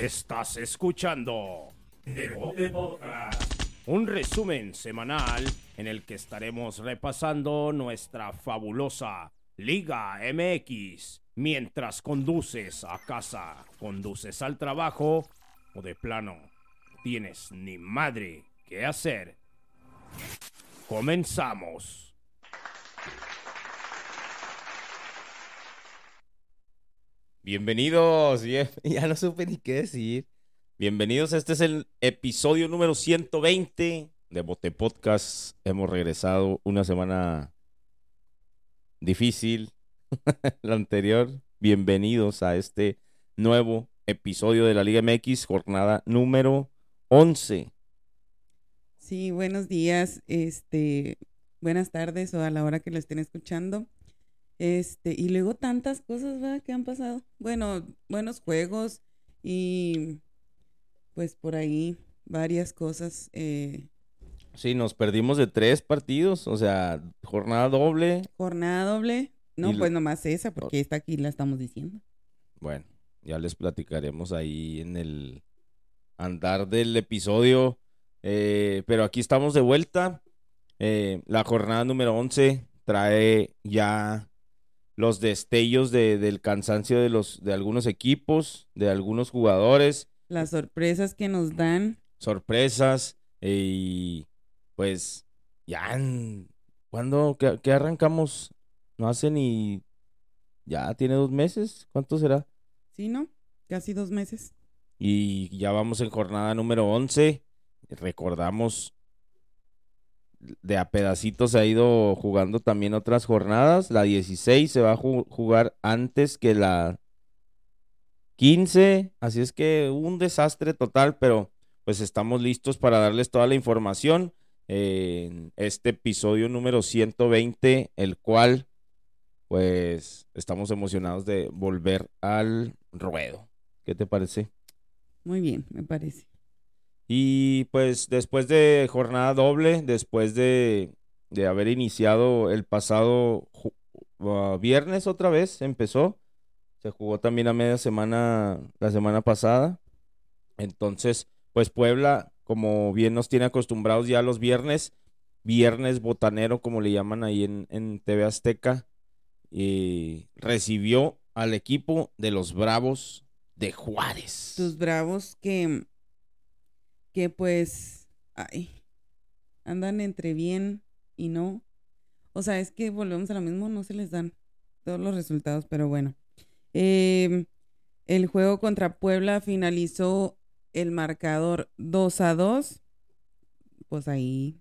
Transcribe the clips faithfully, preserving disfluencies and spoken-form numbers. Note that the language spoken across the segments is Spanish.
Estás escuchando Deporte Podcast, un resumen semanal en el que estaremos repasando nuestra fabulosa Liga M X mientras conduces a casa, conduces al trabajo o de plano tienes ni madre que hacer. Comenzamos. Bienvenidos, bien, ya no supe ni qué decir. Bienvenidos, este es el episodio número ciento veinte de Bote Podcast. Hemos regresado una semana difícil, la anterior. Bienvenidos a este nuevo episodio de la Liga M X, jornada número once. Sí, buenos días, este, buenas tardes o a la hora que lo estén escuchando. Este, y luego tantas cosas, ¿verdad?, que han pasado. Bueno, buenos juegos y pues por ahí varias cosas. Eh. Sí, nos perdimos de tres partidos, o sea, jornada doble. Jornada doble. No, y pues nomás esa, porque esta aquí la estamos diciendo. Bueno, ya les platicaremos ahí en el andar del episodio. Eh, pero aquí estamos de vuelta. Eh, la jornada número once trae ya los destellos de, del cansancio de los de algunos equipos, de algunos jugadores, las sorpresas que nos dan, sorpresas y eh, pues ya cuando que, que arrancamos no hace ni ya tiene dos meses, ¿cuánto será? Sí, no, casi dos meses. Y ya vamos en jornada número once. Recordamos, de a pedacitos se ha ido jugando también otras jornadas. La dieciséis se va a ju- jugar antes que la quince, así es que un desastre total, pero pues estamos listos para darles toda la información en este episodio número ciento veinte, el cual pues estamos emocionados de volver al ruedo. ¿Qué te parece? Muy bien, me parece. Y pues después de jornada doble, después de, de haber iniciado el pasado ju- uh, viernes otra vez, empezó, se jugó también a media semana la semana pasada, entonces pues Puebla, como bien nos tiene acostumbrados ya los viernes, viernes botanero como le llaman ahí en, en T V Azteca, y recibió al equipo de los Bravos de Juárez. Tus Bravos que... que pues, ay, andan entre bien y no. O sea, es que volvemos a lo mismo, no se les dan todos los resultados, pero bueno. Eh, el juego contra Puebla finalizó el marcador dos a dos. Pues ahí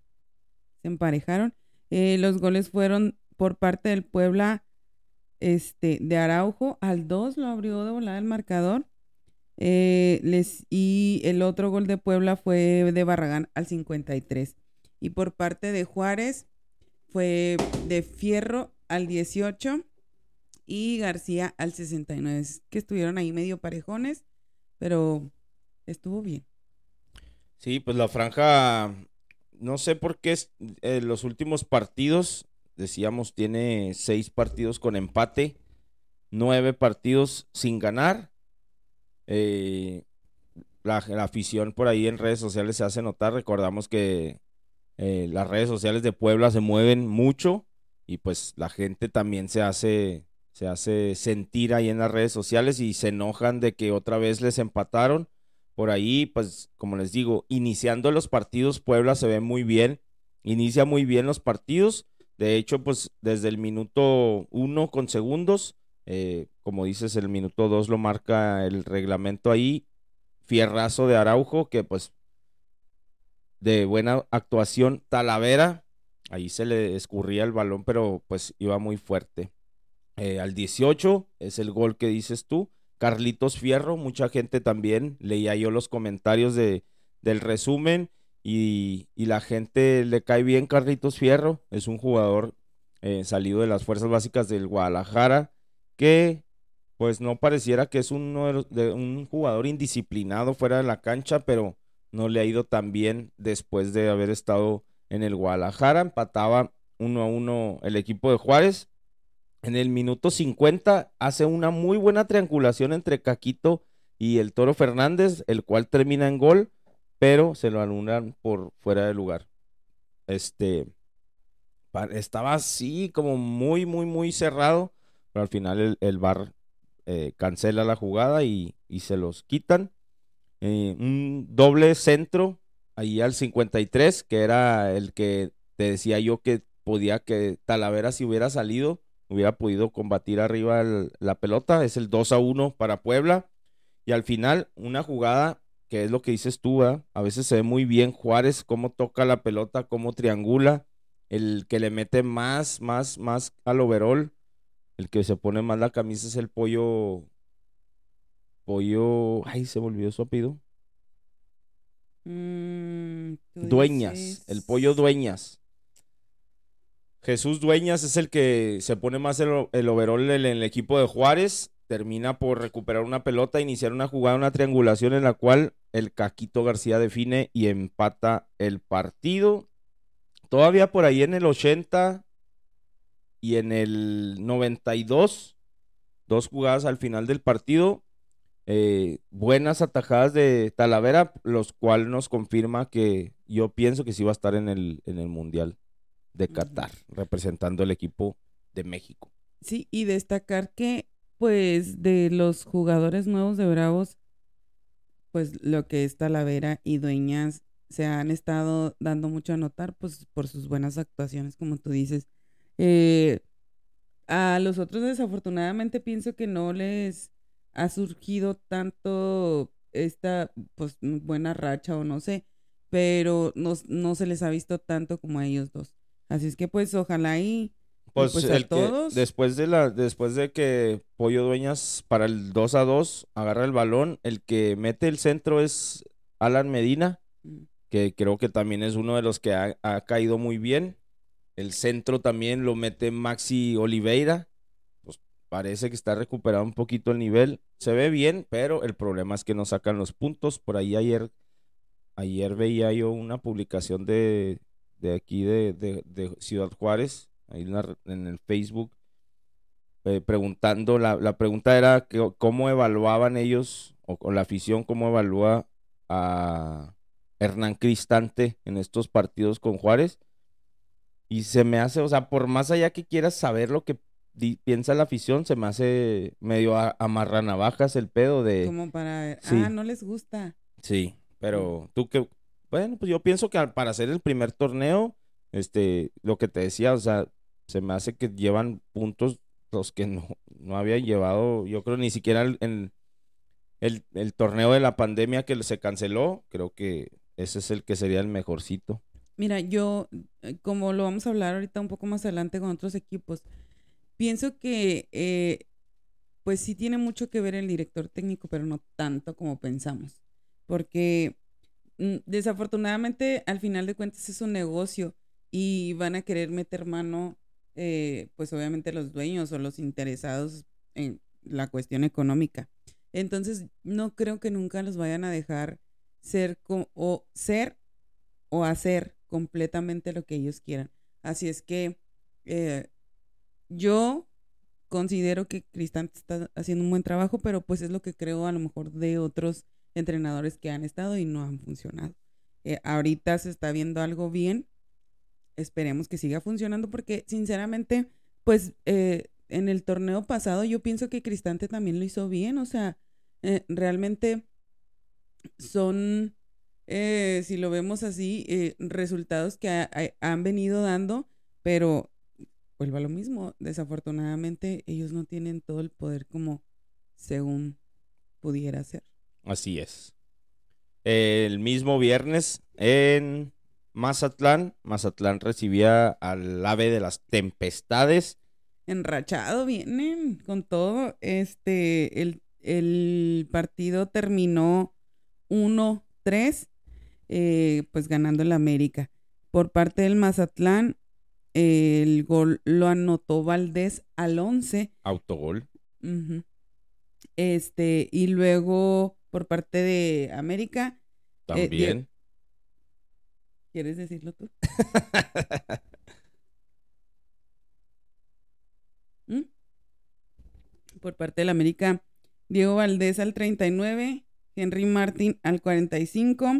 se emparejaron. Eh, los goles fueron por parte del Puebla este, de Araujo. Al dos lo abrió de volada el marcador. Eh, les, y el otro gol de Puebla fue de Barragán al cincuenta y tres, y por parte de Juárez fue de Fierro al dieciocho y García al sesenta y nueve, que estuvieron ahí medio parejones, pero estuvo bien. Sí, pues la franja, no sé por qué es, eh, los últimos partidos, decíamos, tiene seis partidos con empate, nueve partidos sin ganar. Eh, la, la afición por ahí en redes sociales se hace notar. Recordamos que eh, las redes sociales de Puebla se mueven mucho y pues la gente también se hace se hace sentir ahí en las redes sociales y se enojan de que otra vez les empataron. Por ahí, pues como les digo, iniciando los partidos Puebla se ve muy bien, inicia muy bien los partidos. De hecho, pues desde el minuto uno con segundos, Eh, como dices, el minuto dos lo marca el reglamento ahí, fierrazo de Araujo, que pues de buena actuación. Talavera, ahí se le escurría el balón, pero pues iba muy fuerte. Eh, al dieciocho es el gol que dices tú, Carlitos Fierro. Mucha gente también, leía yo los comentarios de, del resumen y, y la gente le cae bien Carlitos Fierro, es un jugador eh, salido de las fuerzas básicas del Guadalajara, que pues no pareciera que es uno de los, de un jugador indisciplinado fuera de la cancha, pero no le ha ido tan bien después de haber estado en el Guadalajara. Empataba uno a uno el equipo de Juárez. En el minuto cincuenta hace una muy buena triangulación entre Caquito y el Toro Fernández, el cual termina en gol, pero se lo anulan por fuera de lugar. Este, estaba así como muy, muy, muy cerrado, pero al final el, el V A R eh, cancela la jugada y, y se los quitan. Eh, un doble centro ahí al cincuenta y tres, que era el que te decía yo que podía que Talavera, si hubiera salido, hubiera podido combatir arriba el, la pelota. Es el dos a uno para Puebla. Y al final, una jugada que es lo que dices tú, ¿eh? A veces se ve muy bien Juárez, cómo toca la pelota, cómo triangula, el que le mete más, más, más al overall, el que se pone más la camisa es el pollo, pollo, ay, se me olvidó su apellido, mm, Dueñas, dices... el pollo Dueñas. Jesús Dueñas es el que se pone más el, el overall en el equipo de Juárez, termina por recuperar una pelota, iniciar una jugada, una triangulación en la cual el Caquito García define y empata el partido. Todavía por ahí en el ochenta y en el noventa y dos, dos jugadas al final del partido, eh, buenas atajadas de Talavera, los cuales nos confirma que yo pienso que sí va a estar en el, en el Mundial de Qatar, representando el equipo de México. Sí, y destacar que pues de los jugadores nuevos de Bravos, pues lo que es Talavera y Dueñas se han estado dando mucho a notar, pues por sus buenas actuaciones, como tú dices. Eh, a los otros desafortunadamente pienso que no les ha surgido tanto esta pues buena racha o no sé, pero no, no se les ha visto tanto como a ellos dos. Así es que pues ojalá y... Pues, pues el que, después de la después de que Pollo Dueñas para el dos a dos agarra el balón, el que mete el centro es Alan Medina, que creo que también es uno de los que ha, ha caído muy bien. El centro también lo mete Maxi Oliveira, pues parece que está recuperado un poquito el nivel, se ve bien, pero el problema es que no sacan los puntos. Por ahí ayer ayer veía yo una publicación de, de aquí de, de, de Ciudad Juárez, ahí en, la, en el Facebook, eh, preguntando, la, la pregunta era que, cómo evaluaban ellos, o, o la afición, cómo evalúa a Hernán Cristante en estos partidos con Juárez, y se me hace, o sea, por más allá que quieras saber lo que di, piensa la afición, se me hace medio a, amarranavajas el pedo de... Como para... Sí. Ah, no les gusta. Sí, pero tú que... Bueno, pues yo pienso que para hacer el primer torneo, este, lo que te decía, o sea, se me hace que llevan puntos los que no, no habían llevado, yo creo, ni siquiera en el, el, el torneo de la pandemia que se canceló. Creo que ese es el que sería el mejorcito. Mira, yo, como lo vamos a hablar ahorita un poco más adelante con otros equipos, pienso que eh, pues sí tiene mucho que ver el director técnico, pero no tanto como pensamos, porque desafortunadamente al final de cuentas es un negocio y van a querer meter mano, eh, pues obviamente los dueños o los interesados en la cuestión económica. Entonces no creo que nunca los vayan a dejar ser co- o ser o hacer completamente lo que ellos quieran. Así es que eh, yo considero que Cristante está haciendo un buen trabajo, pero pues es lo que creo a lo mejor de otros entrenadores que han estado y no han funcionado. Eh, ahorita se está viendo algo bien. Esperemos que siga funcionando porque, sinceramente, pues eh, en el torneo pasado yo pienso que Cristante también lo hizo bien. O sea, eh, realmente son, eh, si lo vemos así, eh, resultados que ha, ha, han venido dando, pero vuelvo a lo mismo. Desafortunadamente, ellos no tienen todo el poder como según pudiera ser. Así es. El mismo viernes en Mazatlán, Mazatlán recibía al ave de las tempestades. Enrachado vienen con todo. Este, el, el partido terminó uno tres, eh, pues ganando el América. Por parte del Mazatlán, eh, el gol lo anotó Valdés al once. Autogol. Uh-huh. Este, y luego... por parte de América. También. Eh, ¿Quieres decirlo tú? ¿Mm? Por parte de la América, Diego Valdés al treinta y nueve, Henry Martin al cuarenta y cinco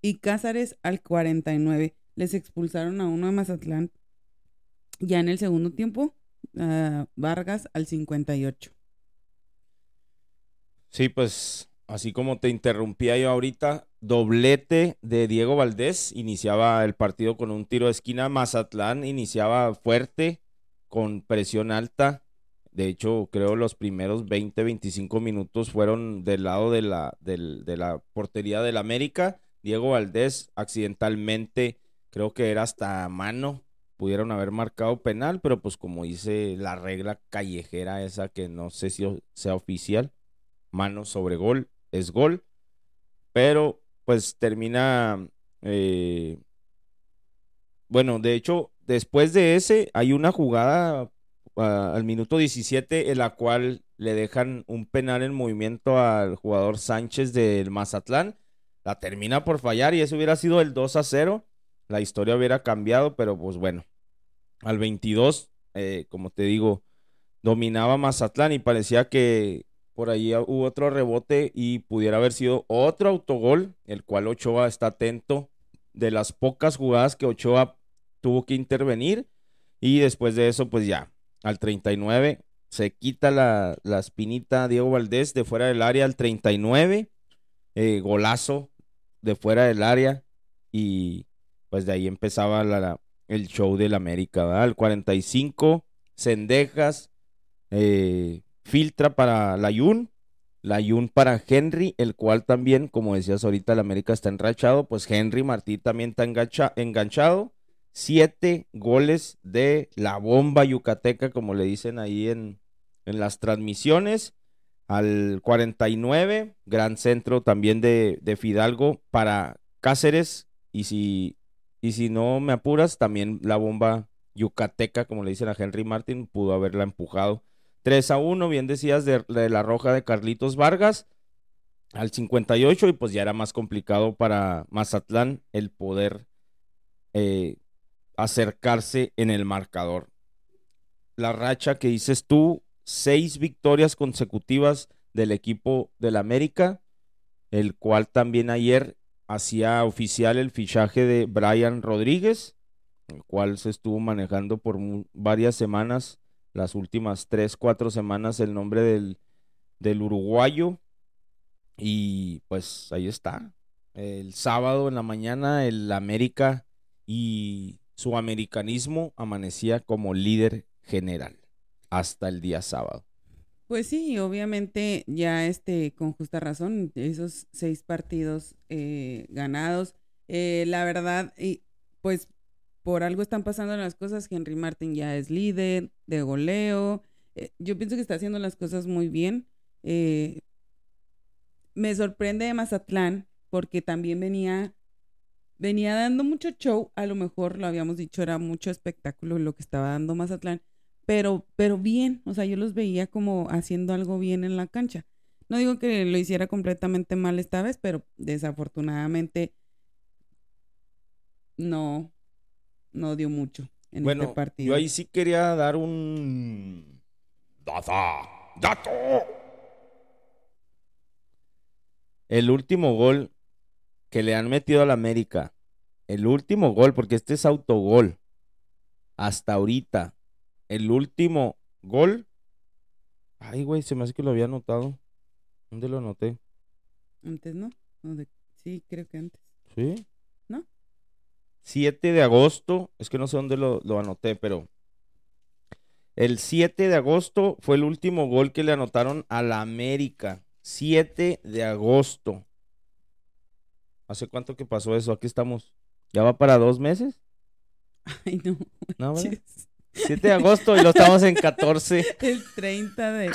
y Cázares al cuarenta y nueve. Les expulsaron a uno de Mazatlán. Ya en el segundo tiempo, uh, Vargas al cincuenta y ocho. Sí, pues así como te interrumpía yo ahorita, doblete de Diego Valdés. Iniciaba el partido con un tiro de esquina. Mazatlán iniciaba fuerte, con presión alta. De hecho, creo los primeros veinte, veinticinco minutos fueron del lado de la, del, de la portería del América. Diego Valdés accidentalmente, creo que era hasta mano, pudieron haber marcado penal, pero pues como dice la regla callejera esa que no sé si sea oficial, mano sobre gol es gol, pero pues termina, eh, bueno, de hecho, después de ese hay una jugada al minuto diecisiete, en la cual le dejan un penal en movimiento al jugador Sánchez del Mazatlán, la termina por fallar y eso hubiera sido el dos a cero, la historia hubiera cambiado, pero pues bueno, al veintidós, eh, como te digo, dominaba Mazatlán y parecía que por ahí hubo otro rebote y pudiera haber sido otro autogol, el cual Ochoa está atento, de las pocas jugadas que Ochoa tuvo que intervenir, y después de eso pues ya al treinta y nueve se quita la, la espinita Diego Valdés de fuera del área al treinta y nueve, eh, golazo de fuera del área y pues de ahí empezaba la, la, el show del América, ¿verdad? Al cuarenta y cinco Cendejas eh, filtra para Layún, Layún para Henry, el cual también, como decías ahorita, el América está enrachado, pues Henry Martín también está engancha, enganchado. Siete goles de la bomba yucateca, como le dicen ahí en, en las transmisiones. Al cuarenta y nueve, gran centro también de, de Fidalgo para Cáceres. Y si, y si no me apuras, también la bomba yucateca, como le dicen a Henry Martin, pudo haberla empujado. tres a uno, bien decías, de, de la roja de Carlitos Vargas. Al cincuenta y ocho, y pues ya era más complicado para Mazatlán el poder... Eh, acercarse en el marcador. La racha que dices tú, seis victorias consecutivas del equipo del América, el cual también ayer hacía oficial el fichaje de Brian Rodríguez, el cual se estuvo manejando por varias semanas, las últimas tres, cuatro semanas, el nombre del, del uruguayo, y pues ahí está. El sábado en la mañana el América y su americanismo amanecía como líder general hasta el día sábado. Pues sí, obviamente ya este, con justa razón, esos seis partidos eh, ganados, eh, la verdad, y pues por algo están pasando las cosas. Henry Martin ya es líder de goleo, eh, yo pienso que está haciendo las cosas muy bien. Eh, me sorprende de Mazatlán porque también venía... Venía dando mucho show, a lo mejor lo habíamos dicho, era mucho espectáculo lo que estaba dando Mazatlán, pero, pero bien, o sea, yo los veía como haciendo algo bien en la cancha. No digo que lo hiciera completamente mal esta vez, pero desafortunadamente no, no dio mucho en bueno, este partido. Yo ahí sí quería dar un... ¡Daza! ¡Dato! El último gol... que le han metido al América, el último gol, porque este es autogol, hasta ahorita, el último gol, ay güey, se me hace que lo había anotado, ¿dónde lo anoté? Antes no, no de... sí, creo que antes. ¿Sí? ¿No? siete de agosto, es que no sé dónde lo, lo anoté, pero el siete de agosto fue el último gol que le anotaron al América, siete de agosto. ¿Hace cuánto que pasó eso? Aquí estamos. ¿Ya va para dos meses? Ay, no. ¿No, vale? siete de agosto y lo estamos en catorce. El treinta de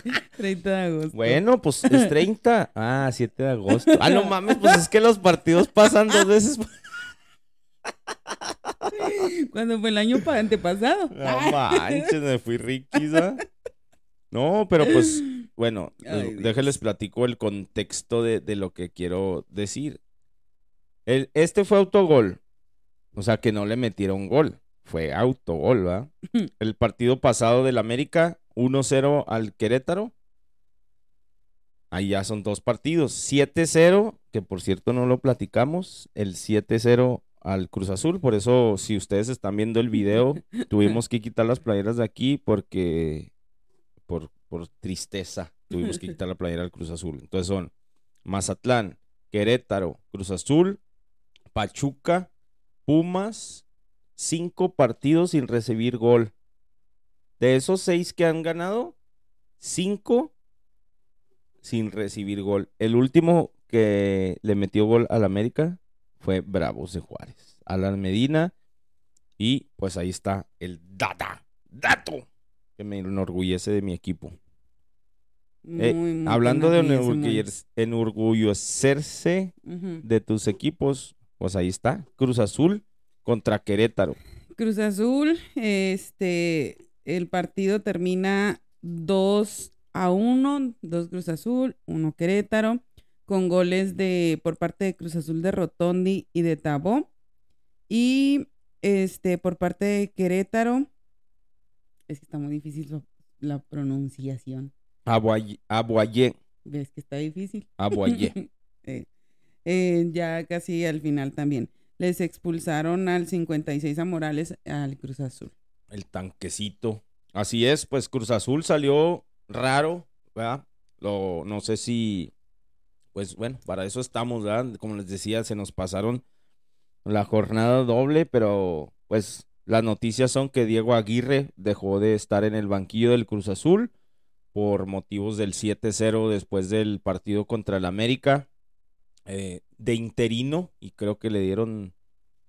agosto. Bueno, pues es treinta. Ah, siete de agosto. Ah, no mames, pues es que los partidos pasan dos veces. Cuando fue el año antepasado. No manches, me fui riquisa. No, pero pues, bueno, ay, déjenles platico el contexto de, de lo que quiero decir. El, este fue autogol, o sea que no le metieron gol, fue autogol, ¿verdad? El partido pasado del América, uno cero al Querétaro, Ahí ya son dos partidos. siete cero, que por cierto no lo platicamos, el siete cero al Cruz Azul. Por eso, si ustedes están viendo el video, tuvimos que quitar las playeras de aquí porque por, por tristeza tuvimos que quitar la playera al Cruz Azul. Entonces son Mazatlán, Querétaro, Cruz Azul, Pachuca, Pumas, cinco partidos sin recibir gol. De esos seis que han ganado, cinco sin recibir gol. El último que le metió gol al América fue Bravos de Juárez, Alan Medina. Y pues ahí está el data, dato que me enorgullece de mi equipo. Muy, eh, muy hablando de enorgull- enorgullecerse uh-huh. de tus equipos, pues ahí está, Cruz Azul contra Querétaro. Cruz Azul, este, el partido termina dos a uno, dos Cruz Azul, uno Querétaro, con goles de por parte de Cruz Azul de Rotondi y de Tabó, y este por parte de Querétaro, es que está muy difícil lo, la pronunciación. Aboyé. ¿Ves que está difícil? Aboyé. eh, eh, ya casi al final también. Les expulsaron al cincuenta y seis a Morales al Cruz Azul. El tanquecito. Así es, pues Cruz Azul salió raro, ¿verdad? Lo, no sé si... Pues bueno, para eso estamos, ¿verdad? Como les decía, se nos pasaron la jornada doble, pero pues las noticias son que Diego Aguirre dejó de estar en el banquillo del Cruz Azul por motivos del siete cero después del partido contra el América, eh, de interino, y creo que le dieron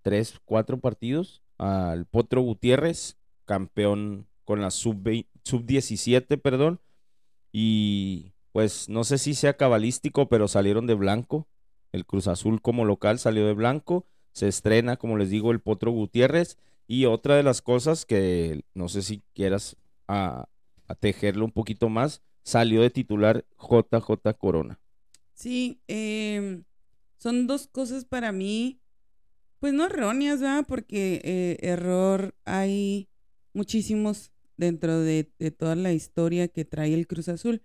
tres, cuatro partidos al Potro Gutiérrez, campeón con la sub diecisiete, perdón, y pues no sé si sea cabalístico, pero salieron de blanco. El Cruz Azul como local salió de blanco, se estrena, como les digo, el Potro Gutiérrez, y otra de las cosas que no sé si quieras a... a tejerlo un poquito más, salió de titular J J Corona. Sí, eh, son dos cosas para mí, pues no erróneas, ¿verdad? Porque eh, error hay muchísimos dentro de, de toda la historia que trae el Cruz Azul,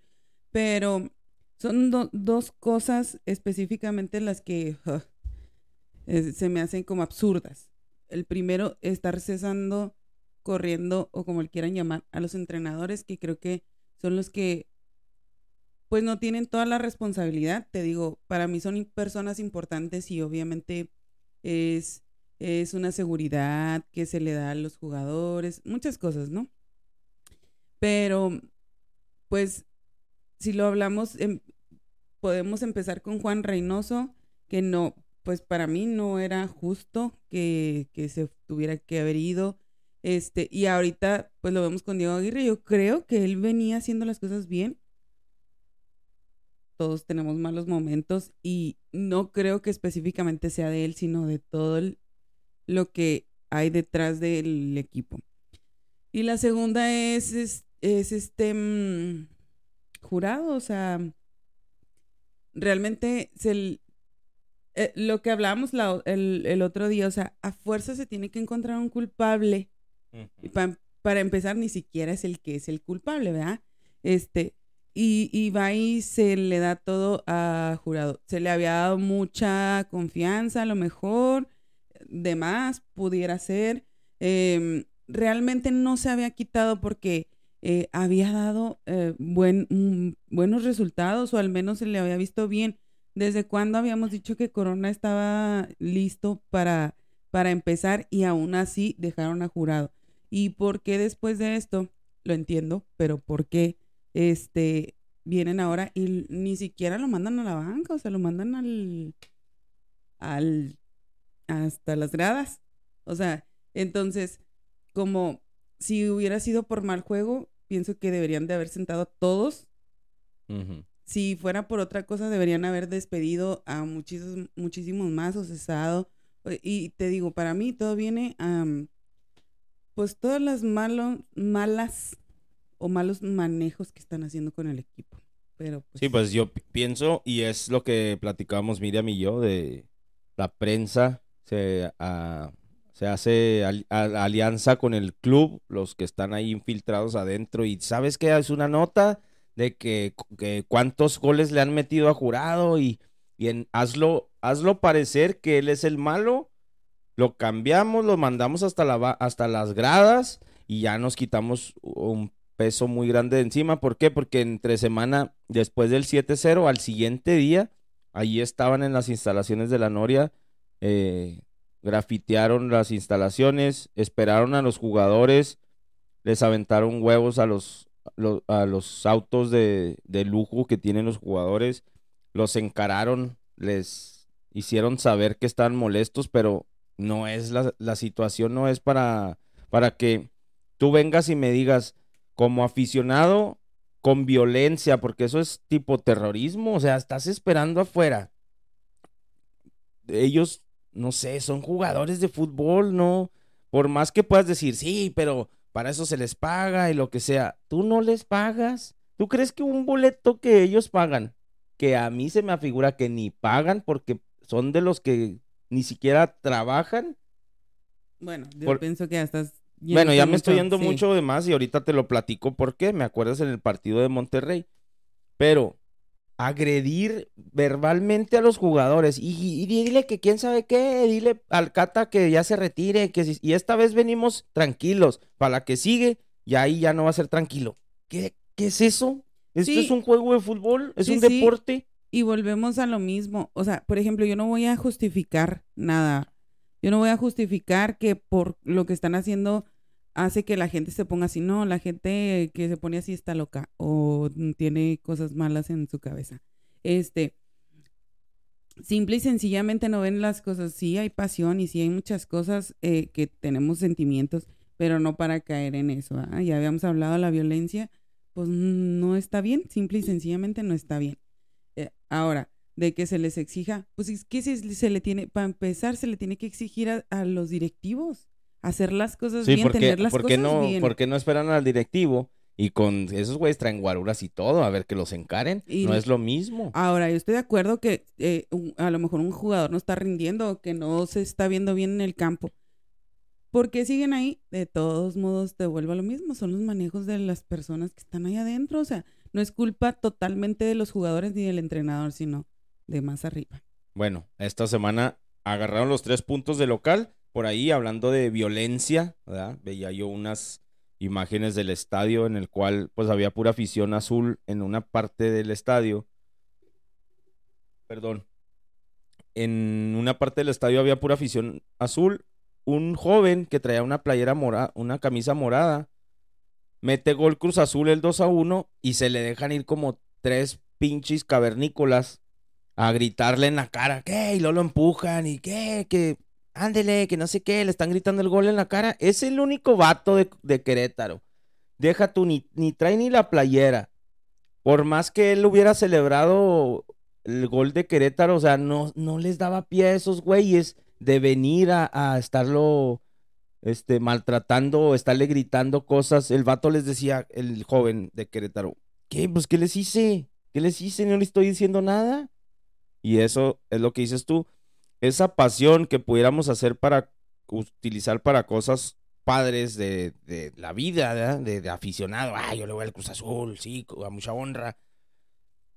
pero son do, dos cosas específicamente las que uh, eh, se me hacen como absurdas. El primero, estar cesando, corriendo o como le quieran llamar a los entrenadores, que creo que son los que pues no tienen toda la responsabilidad. Te digo, para mí son personas importantes y obviamente es, es una seguridad que se le da a los jugadores, muchas cosas, ¿no? Pero pues si lo hablamos, em, podemos empezar con Juan Reynoso, que no, pues para mí no era justo que, que se tuviera que haber ido. Este, y ahorita pues lo vemos con Diego Aguirre. Yo creo que él venía haciendo las cosas bien. Todos tenemos malos momentos y no creo que específicamente sea de él, sino de todo el, lo que hay detrás del equipo. Y la segunda es, es, es este mmm, Jurado. O sea, realmente se el, eh, lo que hablábamos la, el, el otro día, o sea, a fuerza se tiene que encontrar un culpable. Y pa- para empezar, ni siquiera es el que es el culpable, ¿verdad? Este, y, y va y se le da todo a Jurado. Se le había dado mucha confianza, a lo mejor, de más pudiera ser. Eh, realmente no se había quitado porque eh, había dado eh, buen, mm, buenos resultados, o al menos se le había visto bien. ¿Desde cuándo habíamos dicho que Corona estaba listo para, para empezar? Y aún así dejaron a Jurado. ¿Y por qué después de esto? Lo entiendo, pero ¿por qué este, vienen ahora y ni siquiera lo mandan a la banca? O sea, lo mandan al... al hasta las gradas. O sea, entonces, como si hubiera sido por mal juego, pienso que deberían de haber sentado a todos. Uh-huh. Si fuera por otra cosa, deberían haber despedido a muchísimos, muchísimos más, o cesado. Y te digo, para mí todo viene a... Um, pues todas las malo, malas o malos manejos que están haciendo con el equipo. Pero pues... Sí, pues yo pienso, y es lo que platicábamos Miriam y yo, de la prensa, se, a, se hace al, a, alianza con el club, los que están ahí infiltrados adentro, y ¿sabes qué? Es una nota de que, que cuántos goles le han metido a Jurado y, y en, hazlo, hazlo parecer que él es el malo, lo cambiamos, lo mandamos hasta, la, hasta las gradas y ya nos quitamos un peso muy grande de encima. ¿Por qué? Porque entre semana, después del siete cero, al siguiente día, allí estaban en las instalaciones de la Noria, eh, grafitearon las instalaciones, esperaron a los jugadores, les aventaron huevos a los, los, a los autos de, de lujo que tienen los jugadores, los encararon, les hicieron saber que estaban molestos, pero no es la, la situación, no es para, para que tú vengas y me digas, como aficionado, con violencia, porque eso es tipo terrorismo, o sea, estás esperando afuera. Ellos, no sé, son jugadores de fútbol, ¿no? Por más que puedas decir, sí, pero para eso se les paga y lo que sea, tú no les pagas. ¿Tú crees que un boleto que ellos pagan, que a mí se me afigura que ni pagan porque son de los que ni siquiera trabajan? Bueno, yo Por... pienso que ya estás... Bueno, ya me mucho, estoy yendo sí. mucho de más y ahorita te lo platico porque me acuerdas en el partido de Monterrey, pero agredir verbalmente a los jugadores y, y dile que quién sabe qué, dile al Cata que ya se retire, que si, y esta vez venimos tranquilos, para la que sigue y ahí ya no va a ser tranquilo. ¿Qué, qué es eso? ¿Esto sí. es un juego de fútbol? ¿Es sí, un deporte? Sí. Y volvemos a lo mismo, o sea, por ejemplo, yo no voy a justificar nada. Yo no voy a justificar que por lo que están haciendo hace que la gente se ponga así. No, la gente que se pone así está loca o tiene cosas malas en su cabeza. Este, simple y sencillamente no ven las cosas. Sí hay pasión y sí hay muchas cosas eh, que tenemos sentimientos, pero no para caer en eso. ¿eh? Ya habíamos hablado de la violencia, pues no está bien, simple y sencillamente no está bien. Eh, ahora... de que se les exija, pues es que si se le tiene, para empezar, se le tiene que exigir a, a los directivos, hacer las cosas sí, bien, porque, tener las porque cosas no, bien. ¿Por qué no esperan al directivo? Y con esos güeyes traen guaruras y todo, a ver que los encaren, y no es lo mismo. Ahora, yo estoy de acuerdo que eh, un, a lo mejor un jugador no está rindiendo, o que no se está viendo bien en el campo. ¿Por qué siguen ahí? De todos modos, te vuelvo a lo mismo, son los manejos de las personas que están ahí adentro, o sea, no es culpa totalmente de los jugadores ni del entrenador, sino de más arriba. Bueno, esta semana agarraron los tres puntos de local. Por ahí, hablando de violencia, ¿verdad? Veía yo unas imágenes del estadio en el cual pues había pura afición azul en una parte del estadio. Perdón. En una parte del estadio había pura afición azul. Un joven que traía una playera morada, una camisa morada, mete gol Cruz Azul el dos a uno y se le dejan ir como tres pinches cavernícolas a gritarle en la cara, ¿qué? Y luego lo empujan, y ¿qué? Que ándele, que no sé qué, le están gritando el gol en la cara. Es el único vato de, de Querétaro. Deja tú, ni, ni trae ni la playera. Por más que él hubiera celebrado el gol de Querétaro, o sea, no, no les daba pie a esos güeyes de venir a, a estarlo este, maltratando, estarle gritando cosas. El vato les decía, el joven de Querétaro, ¿qué? Pues, ¿qué les hice? ¿Qué les hice? No le estoy diciendo nada. Y eso es lo que dices tú, esa pasión que pudiéramos hacer para utilizar para cosas padres de, de la vida, de, de aficionado, ah, yo le voy al Cruz Azul, sí, a mucha honra,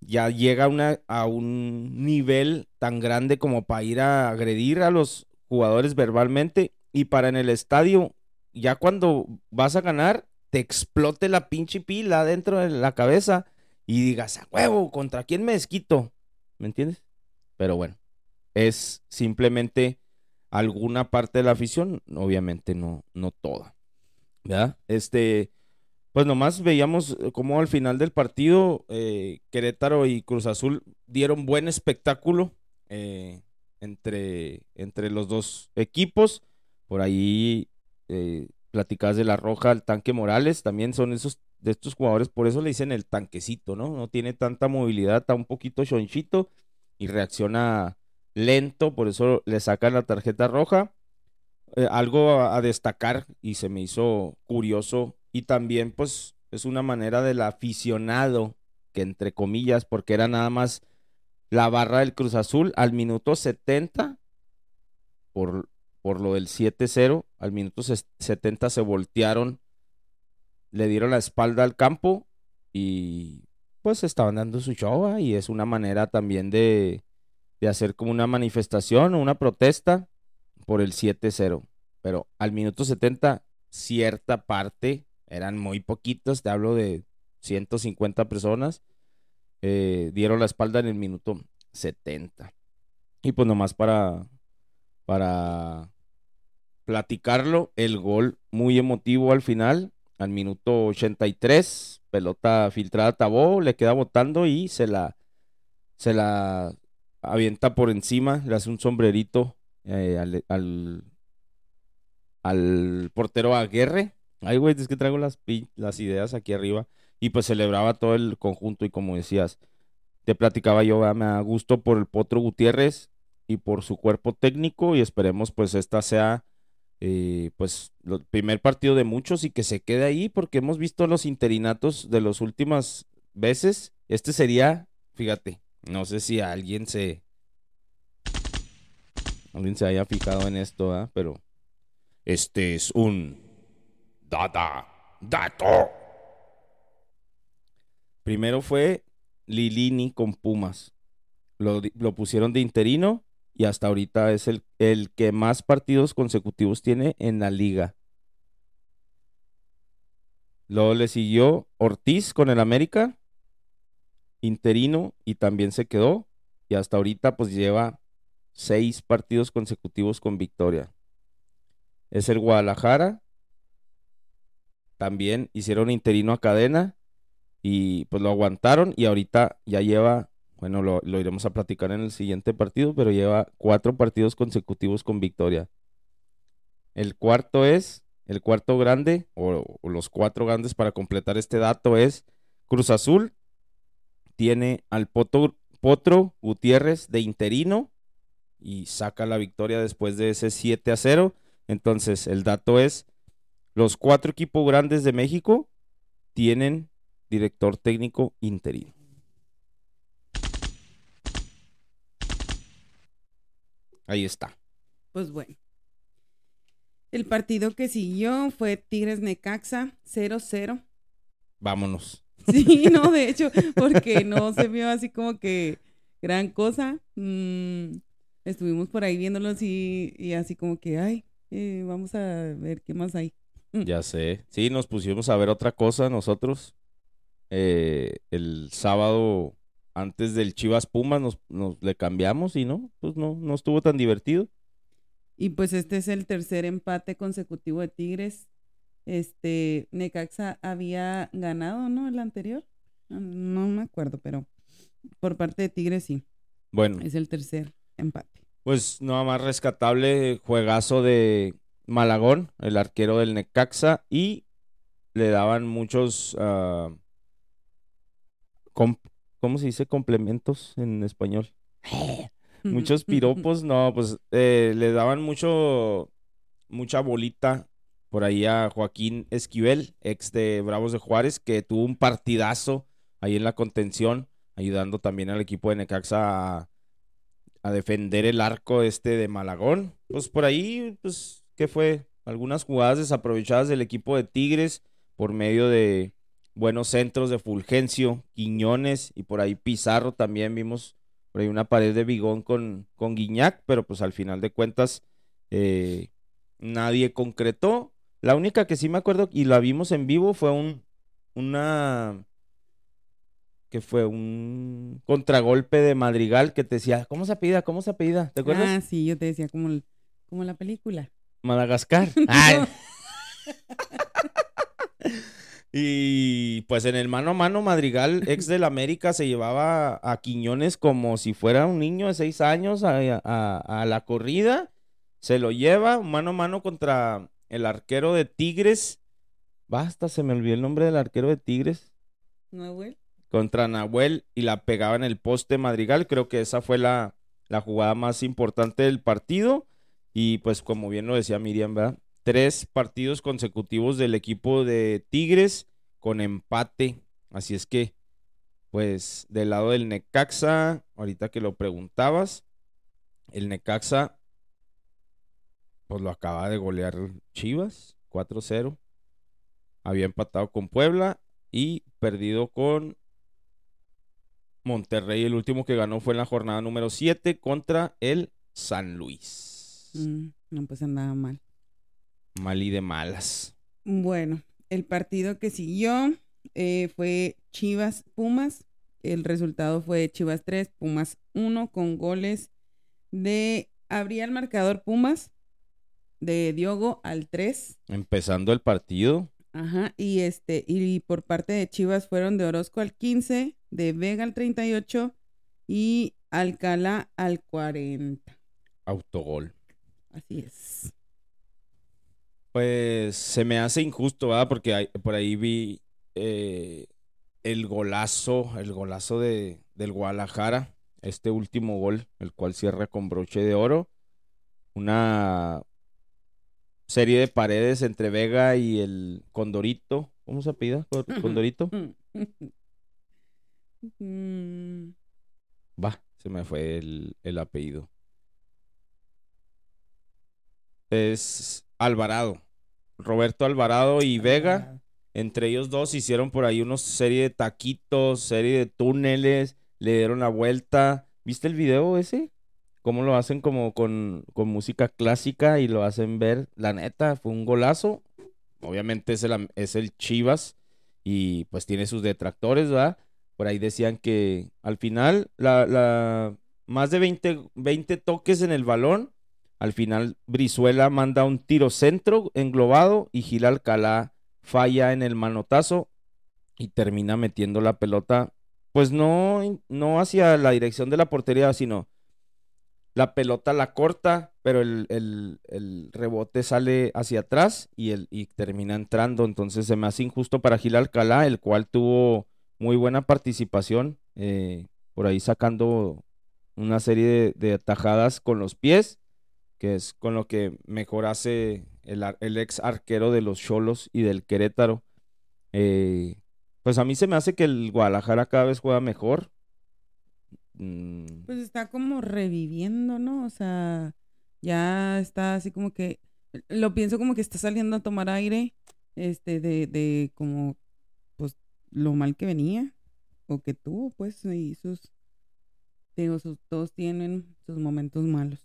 ya llega una, a un nivel tan grande como para ir a agredir a los jugadores verbalmente y para en el estadio, ya cuando vas a ganar, te explote la pinche pila dentro de la cabeza y digas, a huevo, ¿contra quién me desquito? ¿Me entiendes? Pero bueno, es simplemente alguna parte de la afición, obviamente no, no toda, ¿verdad? Este, pues nomás veíamos cómo al final del partido eh, Querétaro y Cruz Azul dieron buen espectáculo eh, entre, entre los dos equipos. Por ahí eh, platicadas de la Roja, el Tanque Morales, también son esos de estos jugadores, por eso le dicen el tanquecito, ¿no? No tiene tanta movilidad, está un poquito chonchito y reacciona lento, por eso le sacan la tarjeta roja. Eh, algo a, a destacar y se me hizo curioso y también pues es una manera del aficionado que entre comillas, porque era nada más la barra del Cruz Azul al minuto setenta por, por lo del siete cero, al minuto setenta se voltearon, le dieron la espalda al campo y pues estaban dando su show, ¿eh? Y es una manera también de, de hacer como una manifestación o una protesta por el siete cero. Pero al minuto setenta, cierta parte, eran muy poquitos, te hablo de ciento cincuenta personas, eh, dieron la espalda en el minuto setenta. Y pues nomás para, para platicarlo, el gol muy emotivo al final, al minuto ochenta y tres, pelota filtrada a Tabó, le queda botando y se la, se la avienta por encima, le hace un sombrerito eh, al, al, al portero Aguirre. Ay, güey, es que traigo las, las ideas aquí arriba. Y pues celebraba todo el conjunto y como decías, te platicaba yo, me da gusto por el Potro Gutiérrez y por su cuerpo técnico y esperemos pues esta sea eh, pues el primer partido de muchos y que se quede ahí porque hemos visto los interinatos de las últimas veces. Este sería, fíjate, no sé si alguien se, alguien se haya fijado en esto, ¿eh? Pero este es un data, dato. Primero fue Lilini con Pumas. Lo, lo pusieron de interino y hasta ahorita es el, el que más partidos consecutivos tiene en la liga. Luego le siguió Ortiz con el América, interino, y también se quedó. Y hasta ahorita pues lleva seis partidos consecutivos con victoria. Es el Guadalajara. También hicieron interino a Cadena. Y pues lo aguantaron y ahorita ya lleva, bueno, lo, lo iremos a platicar en el siguiente partido, pero lleva cuatro partidos consecutivos con victoria. El cuarto es, el cuarto grande, o, o los cuatro grandes para completar este dato es Cruz Azul, tiene al Potro, Potro Gutiérrez de interino y saca la victoria después de ese siete a cero. Entonces el dato es, los cuatro equipos grandes de México tienen director técnico interino. Ahí está. Pues bueno. El partido que siguió fue Tigres Necaxa cero cero. Vámonos. Sí, no, de hecho, porque no se vio así como que gran cosa. Mm, estuvimos por ahí viéndolos y, y así como que, ay, eh, vamos a ver qué más hay. Mm. Ya sé. Sí, nos pusimos a ver otra cosa nosotros. Eh, el sábado antes del Chivas Pumas nos, nos le cambiamos y no, pues no, no estuvo tan divertido. Y pues este es el tercer empate consecutivo de Tigres. Este, Necaxa había ganado, ¿no? El anterior. No me acuerdo, pero por parte de Tigres sí. Bueno. Es el tercer empate. Pues nada más rescatable, juegazo de Malagón, el arquero del Necaxa, y le daban muchos... Uh, ¿Cómo se dice complementos en español? Muchos piropos, no, pues eh, le daban mucho, mucha bolita por ahí a Joaquín Esquivel, ex de Bravos de Juárez, que tuvo un partidazo ahí en la contención, ayudando también al equipo de Necaxa a, a defender el arco este de Malagón. Pues por ahí, pues, ¿qué fue? Algunas jugadas desaprovechadas del equipo de Tigres por medio de... buenos centros de Fulgencio, Quiñones y por ahí Pizarro también vimos por ahí una pared de Bigón con, con Guiñac, pero pues al final de cuentas eh, nadie concretó. La única que sí me acuerdo y la vimos en vivo fue un una que fue un contragolpe de Madrigal que te decía, ¿cómo se apellida? ¿Cómo se apellida? ¿Te acuerdas? Ah, sí, yo te decía como, el, como la película. Madagascar. ¡Ay! Y pues en el mano a mano Madrigal, ex del América, se llevaba a Quiñones como si fuera un niño de seis años a, a, a la corrida, se lo lleva mano a mano contra el arquero de Tigres, basta, se me olvidó el nombre del arquero de Tigres, Nahuel, contra Nahuel, y la pegaba en el poste Madrigal. Creo que esa fue la, la jugada más importante del partido y pues como bien lo decía Miriam, ¿verdad? Tres partidos consecutivos del equipo de Tigres con empate. Así es que, pues, del lado del Necaxa, ahorita que lo preguntabas, el Necaxa, pues lo acaba de golear Chivas, cuatro cero. Había empatado con Puebla y perdido con Monterrey, el último que ganó fue en la jornada número siete contra el San Luis. Mm, no, pues andaba mal. Mal y de malas. Bueno, el partido que siguió eh, fue Chivas-Pumas. El resultado fue Chivas tres, Pumas uno, con goles de... Abría el marcador Pumas de Diogo al tres. Empezando el partido. Ajá, y este, y por parte de Chivas fueron de Orozco al quince, de Vega al treinta y ocho y Alcalá al cuarenta. Autogol. Así es. Pues se me hace injusto, ¿verdad? Porque hay, por ahí vi eh, el golazo, el golazo de, del Guadalajara, este último gol, el cual cierra con broche de oro. Una serie de paredes entre Vega y el Condorito. ¿Cómo se apellida? ¿Condorito? Va, se me fue el, el apellido. Es Alvarado, Roberto Alvarado y Vega. Entre ellos dos hicieron por ahí una serie de taquitos, serie de túneles, le dieron la vuelta. ¿Viste el video ese? Cómo lo hacen como con, con música clásica y lo hacen ver. La neta, fue un golazo. Obviamente es el, es el Chivas y pues tiene sus detractores, ¿verdad? Por ahí decían que al final, la, la más de veinte, veinte toques en el balón. Al final, Brizuela manda un tiro centro englobado y Gil Alcalá falla en el manotazo y termina metiendo la pelota, pues no, no hacia la dirección de la portería, sino la pelota la corta, pero el, el, el rebote sale hacia atrás y, el, y termina entrando. Entonces se me hace injusto para Gil Alcalá, el cual tuvo muy buena participación, eh, por ahí sacando una serie de, de tajadas con los pies, que es con lo que mejor hace el, el ex arquero de los Xolos y del Querétaro. Eh, pues a mí se me hace que el Guadalajara cada vez juega mejor. Mm. Pues está como reviviendo, ¿no? O sea, ya está así como que, lo pienso como que está saliendo a tomar aire, este, de, de como, pues, lo mal que venía, o que tuvo, pues, y sus, digo, sus, todos tienen sus momentos malos.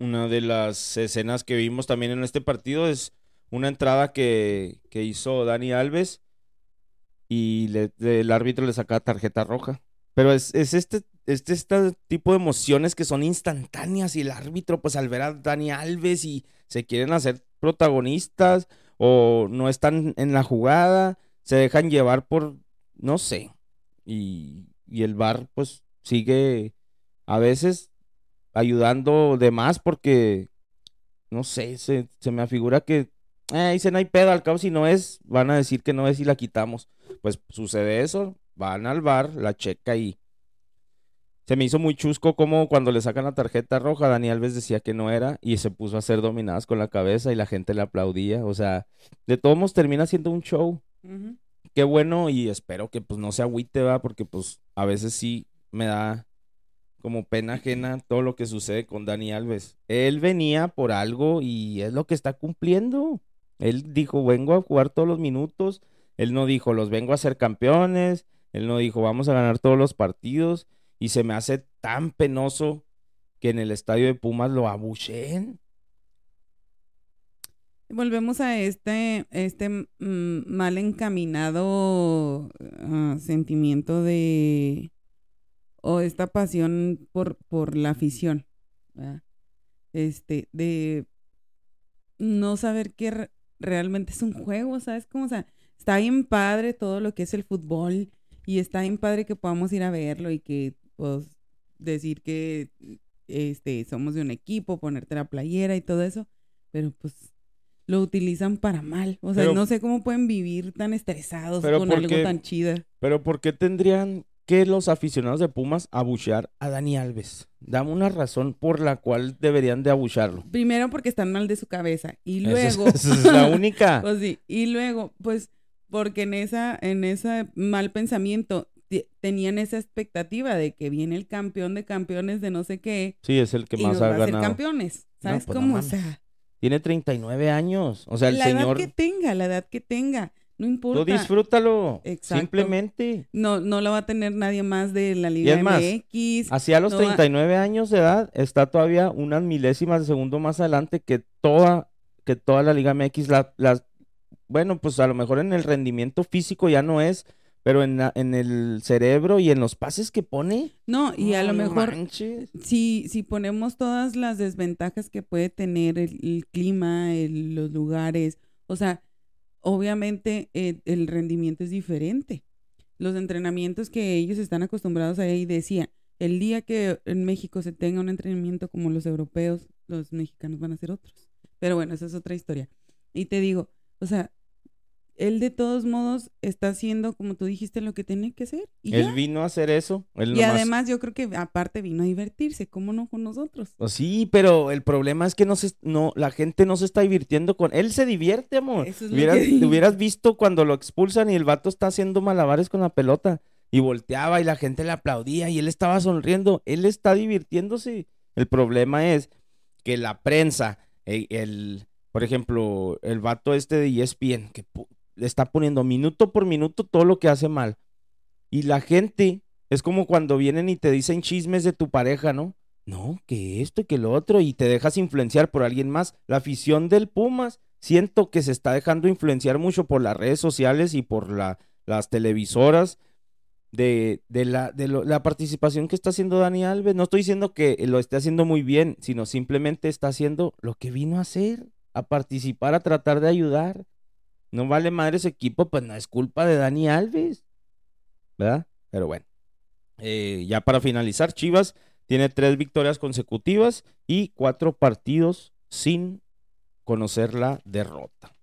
Una de las escenas que vimos también en este partido es una entrada que, que hizo Dani Alves y le, el árbitro le sacaba tarjeta roja. Pero es, es este, este, este tipo de emociones que son instantáneas y el árbitro, pues al ver a Dani Alves y se quieren hacer protagonistas o no están en la jugada, se dejan llevar por, no sé, y, y el V A R pues sigue a veces... ayudando de más porque, no sé, se, se me afigura que, eh, dicen, hay pedo, al cabo si no es, van a decir que no es y la quitamos. Pues sucede eso, van al V A R, la checa y se me hizo muy chusco como cuando le sacan la tarjeta roja, Dani Alves decía que no era y se puso a hacer dominadas con la cabeza y la gente le aplaudía. O sea, de todos modos termina siendo un show. Uh-huh. Qué bueno y espero que pues no se agüite, va, porque pues a veces sí me da... como pena ajena todo lo que sucede con Dani Alves. Él venía por algo y es lo que está cumpliendo. Él dijo, vengo a jugar todos los minutos. Él no dijo, los vengo a ser campeones. Él no dijo, vamos a ganar todos los partidos. Y se me hace tan penoso que en el estadio de Pumas lo abucheen. Volvemos a este, este mm, mal encaminado uh, sentimiento de... o esta pasión por, por la afición, ¿verdad? Este, de no saber que re- realmente es un juego, ¿sabes? Como, o sea, está bien padre todo lo que es el fútbol y está bien padre que podamos ir a verlo y que, pues, decir que este, somos de un equipo, ponerte la playera y todo eso, pero, pues, lo utilizan para mal. O sea, pero, no sé cómo pueden vivir tan estresados con algo qué, tan chido. Pero, ¿por qué tendrían... que los aficionados de Pumas abuchear a Dani Alves? Dame una razón por la cual deberían de abuchearlo. Primero porque están mal de su cabeza y luego... Esa es la única. Pues sí, y luego, pues, porque en esa, en ese mal pensamiento t- tenían esa expectativa de que viene el campeón de campeones de no sé qué. Sí, es el que más ha ganado. Y nos va a ser campeones, ¿sabes no, pues cómo? No, o sea... Tiene treinta y nueve años, o sea, el la señor... La edad que tenga, la edad que tenga. No importa. Tú disfrútalo. Exacto. Simplemente. No, no lo va a tener nadie más de la Liga M X. Hacia los no treinta y nueve va... años de edad está todavía unas milésimas de segundo más adelante que toda, que toda la Liga M X. La, la, bueno, pues a lo mejor en el rendimiento físico ya no es, pero en, la, en el cerebro y en los pases que pone. No, y a oh, lo mejor si, si ponemos todas las desventajas que puede tener el, el clima, el, los lugares, o sea, obviamente eh, el rendimiento es diferente. Los entrenamientos que ellos están acostumbrados a ahí, decía, el día que en México se tenga un entrenamiento como los europeos, los mexicanos van a ser otros. Pero bueno, esa es otra historia. Y te digo, o sea, él de todos modos está haciendo, como tú dijiste, lo que tiene que hacer. Y él ya vino a hacer eso. Él y nomás... además yo creo que aparte vino a divertirse, ¿cómo no con nosotros? Pues sí, pero el problema es que no se, no, la gente no se está divirtiendo con... Él se divierte, amor. Eso es hubieras, lo que... Te hubieras visto cuando lo expulsan y el vato está haciendo malabares con la pelota. Y volteaba y la gente le aplaudía y él estaba sonriendo. Él está divirtiéndose. El problema es que la prensa, el, el por ejemplo, el vato este de E S P N, que... le está poniendo minuto por minuto todo lo que hace mal. Y la gente, es como cuando vienen y te dicen chismes de tu pareja, ¿no? No, que esto y que lo otro, y te dejas influenciar por alguien más. La afición del Pumas, siento que se está dejando influenciar mucho por las redes sociales y por la, las televisoras de, de, la, de lo, la participación que está haciendo Dani Alves. No estoy diciendo que lo esté haciendo muy bien, sino simplemente está haciendo lo que vino a hacer, a participar, a tratar de ayudar. No vale madre ese equipo, pues no es culpa de Dani Alves, ¿verdad? Pero bueno, eh, ya para finalizar, Chivas tiene tres victorias consecutivas y cuatro partidos sin conocer la derrota.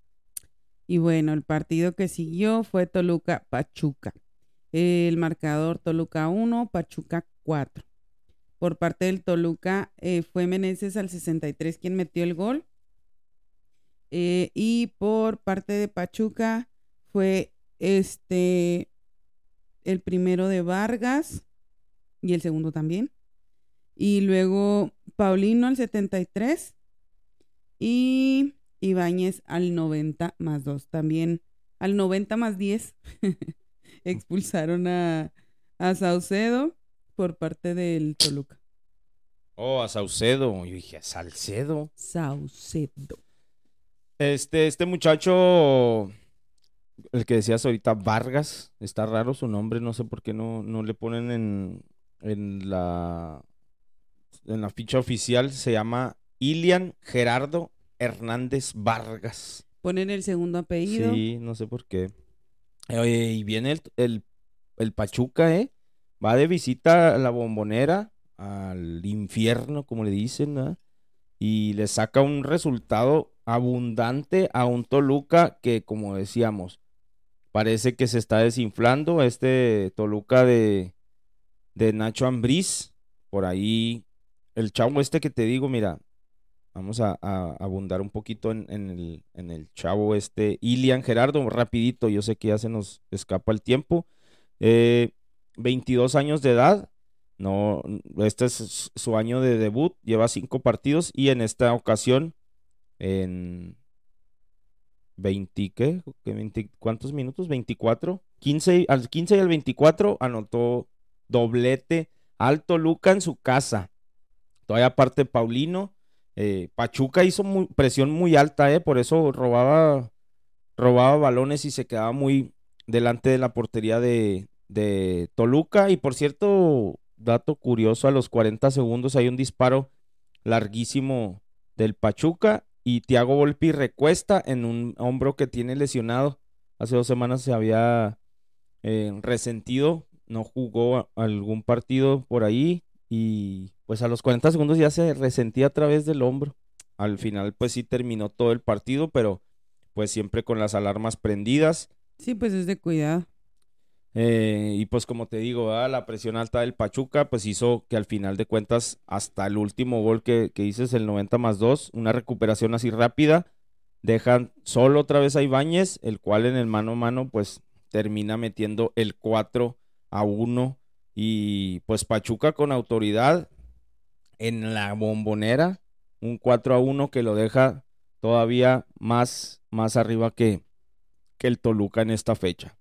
Y bueno, el partido que siguió fue Toluca-Pachuca. El marcador Toluca uno, Pachuca cuatro. Por parte del Toluca eh, fue Meneses al sesenta y tres quien metió el gol. Eh, y por parte de Pachuca fue este el primero de Vargas y el segundo también. Y luego Paulino al setenta y tres y Ibáñez al noventa más dos. También al noventa más diez expulsaron a, a Saucedo por parte del Toluca. Oh, a Saucedo. Yo dije, Salcedo. Saucedo. Este, este muchacho, el que decías ahorita, Vargas, está raro su nombre, no sé por qué no, no le ponen en, en, la, en la ficha oficial, se llama Ilian Gerardo Hernández Vargas. Ponen el segundo apellido. Sí, no sé por qué. Oye, y viene el, el, el Pachuca, ¿eh? Va de visita a la Bombonera, al infierno, como le dicen, ¿eh? Y le saca un resultado abundante a un Toluca que, como decíamos, parece que se está desinflando. Este Toluca de, de Nacho Ambriz, por ahí, el chavo este que te digo, mira, vamos a, a abundar un poquito en, en, el, en el chavo este, Ilian Gerardo, rapidito, yo sé que ya se nos escapa el tiempo, eh, veintidós años de edad. No, este es su año de debut, lleva cinco partidos y en esta ocasión en veinte, ¿qué? veinte, ¿cuántos minutos? veinticuatro, quince, al quince y al veinticuatro anotó doblete al Toluca en su casa. Todavía aparte Paulino, eh, Pachuca hizo muy, presión muy alta, eh, por eso robaba, robaba balones y se quedaba muy delante de la portería de, de Toluca. Y por cierto, dato curioso, a los cuarenta segundos hay un disparo larguísimo del Pachuca y Thiago Volpi recuesta en un hombro que tiene lesionado. Hace dos semanas se había eh, resentido, no jugó algún partido por ahí y pues a los cuarenta segundos ya se resentía a través del hombro. Al final pues sí terminó todo el partido, pero pues siempre con las alarmas prendidas. Sí, pues es de cuidado. Eh, y pues como te digo, ¿verdad? La presión alta del Pachuca pues hizo que al final de cuentas hasta el último gol que, que dices, el noventa más dos, una recuperación así rápida, dejan solo otra vez a Ibáñez, el cual en el mano a mano pues termina metiendo el cuatro a uno y pues Pachuca con autoridad en la Bombonera, un cuatro a uno que lo deja todavía más, más arriba que, que el Toluca en esta fecha.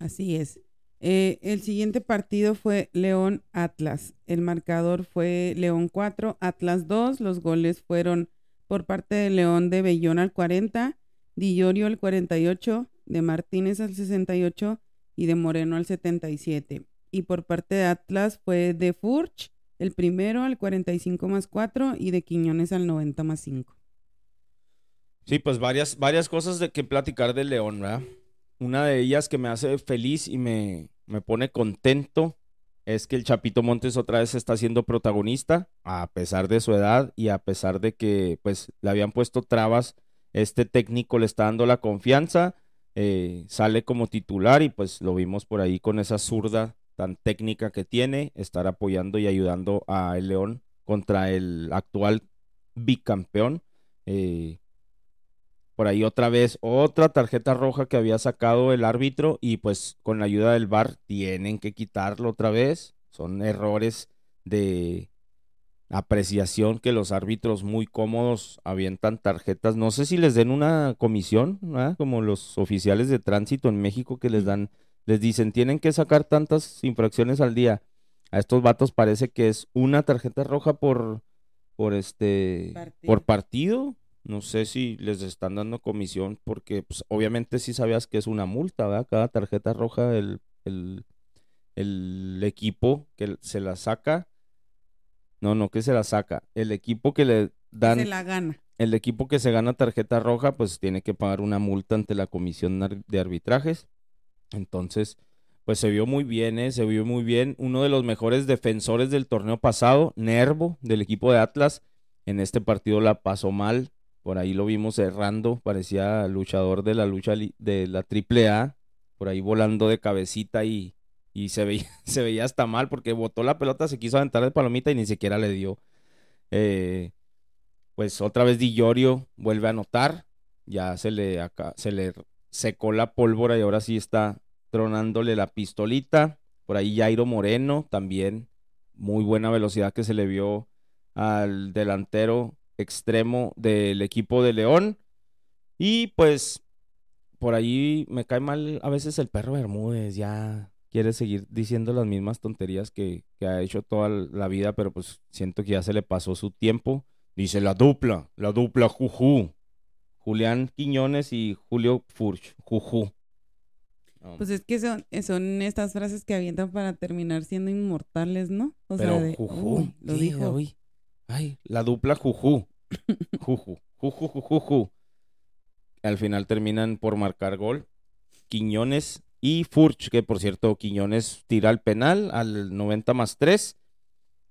Así es. Eh, el siguiente partido fue León-Atlas. El marcador fue León cuatro, Atlas dos. Los goles fueron por parte de León de Bellón al cuarenta, Dillorio al cuarenta y ocho, de Martínez al sesenta y ocho y de Moreno al setenta y siete. Y por parte de Atlas fue de Furch, el primero al cuarenta y cinco más cuatro y de Quiñones al noventa más cinco. Sí, pues varias, varias cosas de que platicar de León, ¿verdad? Una de ellas que me hace feliz y me, me pone contento es que el Chapito Montes otra vez está siendo protagonista, a pesar de su edad y a pesar de que pues le habían puesto trabas. Este técnico le está dando la confianza, eh, sale como titular y pues lo vimos por ahí con esa zurda tan técnica que tiene, estar apoyando y ayudando a el León contra el actual bicampeón. Eh, por ahí otra vez, otra tarjeta roja que había sacado el árbitro y pues con la ayuda del V A R tienen que quitarlo otra vez. Son errores de apreciación que los árbitros muy cómodos avientan tarjetas. No sé si les den una comisión, ¿eh? Como los oficiales de tránsito en México que les dan, les dicen, tienen que sacar tantas infracciones al día. A estos vatos parece que es una tarjeta roja por, por este, partido. por partido. No sé si les están dando comisión porque pues, obviamente sí sabías que es una multa, ¿verdad? Cada tarjeta roja el, el, el equipo que se la saca. No, no que se la saca. El equipo que le dan... Se la gana. El equipo que se gana tarjeta roja pues tiene que pagar una multa ante la comisión de arbitrajes. Entonces, pues se vio muy bien, ¿eh? Se vio muy bien. Uno de los mejores defensores del torneo pasado, Nervo, del equipo de Atlas. En este partido la pasó mal. Por ahí lo vimos errando, parecía luchador de la lucha li- de la triple A, por ahí volando de cabecita y, y se, veía, se veía hasta mal porque botó la pelota, se quiso aventar de palomita y ni siquiera le dio. Eh, pues otra vez Dillorio vuelve a anotar, ya se le, acá, se le secó la pólvora y ahora sí está tronándole la pistolita. Por ahí Jairo Moreno también, muy buena velocidad que se le vio al delantero extremo del equipo de León. Y pues por ahí me cae mal a veces el Perro Bermúdez, ya quiere seguir diciendo las mismas tonterías que, que ha hecho toda la vida, pero pues siento que ya se le pasó su tiempo. Dice la dupla, la dupla juju, Julián Quiñones y Julio Furch, juju. No. Pues es que son, son estas frases que avientan para terminar siendo inmortales, ¿no? O pero sea de, juju, uy, lo dijo hoy. Ay, la dupla juju, juju, juju, juju, juju. Al final terminan por marcar gol Quiñones y Furch, que por cierto Quiñones tira el penal al noventa más tres.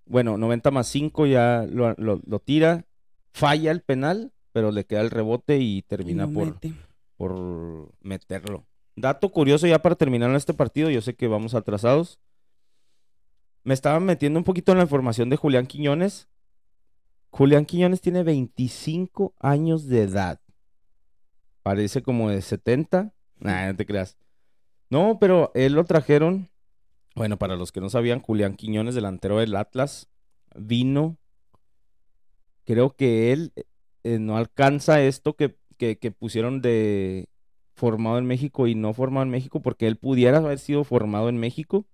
Bueno, noventa más cinco ya lo, lo, lo tira, falla el penal, pero le queda el rebote y termina y por, mete. por meterlo. Dato curioso ya para terminar este partido, yo sé que vamos atrasados. Me estaba metiendo un poquito en la información de Julián Quiñones. Julián Quiñones tiene veinticinco años de edad. Parece como de setenta. Nah, no te creas. No, pero él lo trajeron. Bueno, para los que no sabían, Julián Quiñones, delantero del Atlas, vino. Creo que él eh, no alcanza esto que, que, que pusieron de formado en México y no formado en México, porque él pudiera haber sido formado en México.